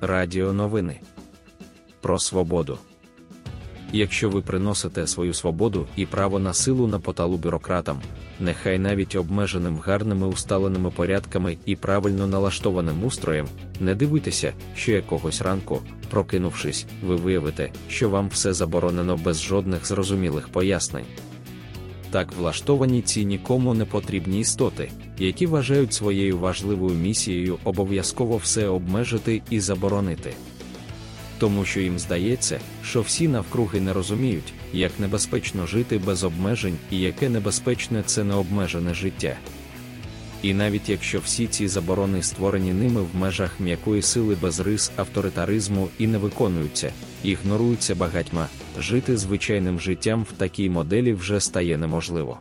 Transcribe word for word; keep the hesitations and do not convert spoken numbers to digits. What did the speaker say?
Радіо новини. Про свободу. Якщо ви приносите свою свободу і право на силу на поталу бюрократам, нехай навіть обмеженим гарними усталеними порядками і правильно налаштованим устроєм, не дивуйтеся, що якогось ранку, прокинувшись, ви виявите, що вам все заборонено без жодних зрозумілих пояснень. Так влаштовані ці нікому не потрібні істоти, які вважають своєю важливою місією обов'язково все обмежити і заборонити. Тому що їм здається, що всі навкруги не розуміють, як небезпечно жити без обмежень і яке небезпечне це необмежене життя. І навіть якщо всі ці заборони створені ними в межах м'якої сили без рис авторитаризму і не виконуються, ігноруються багатьма, жити звичайним життям в такій моделі вже стає неможливо.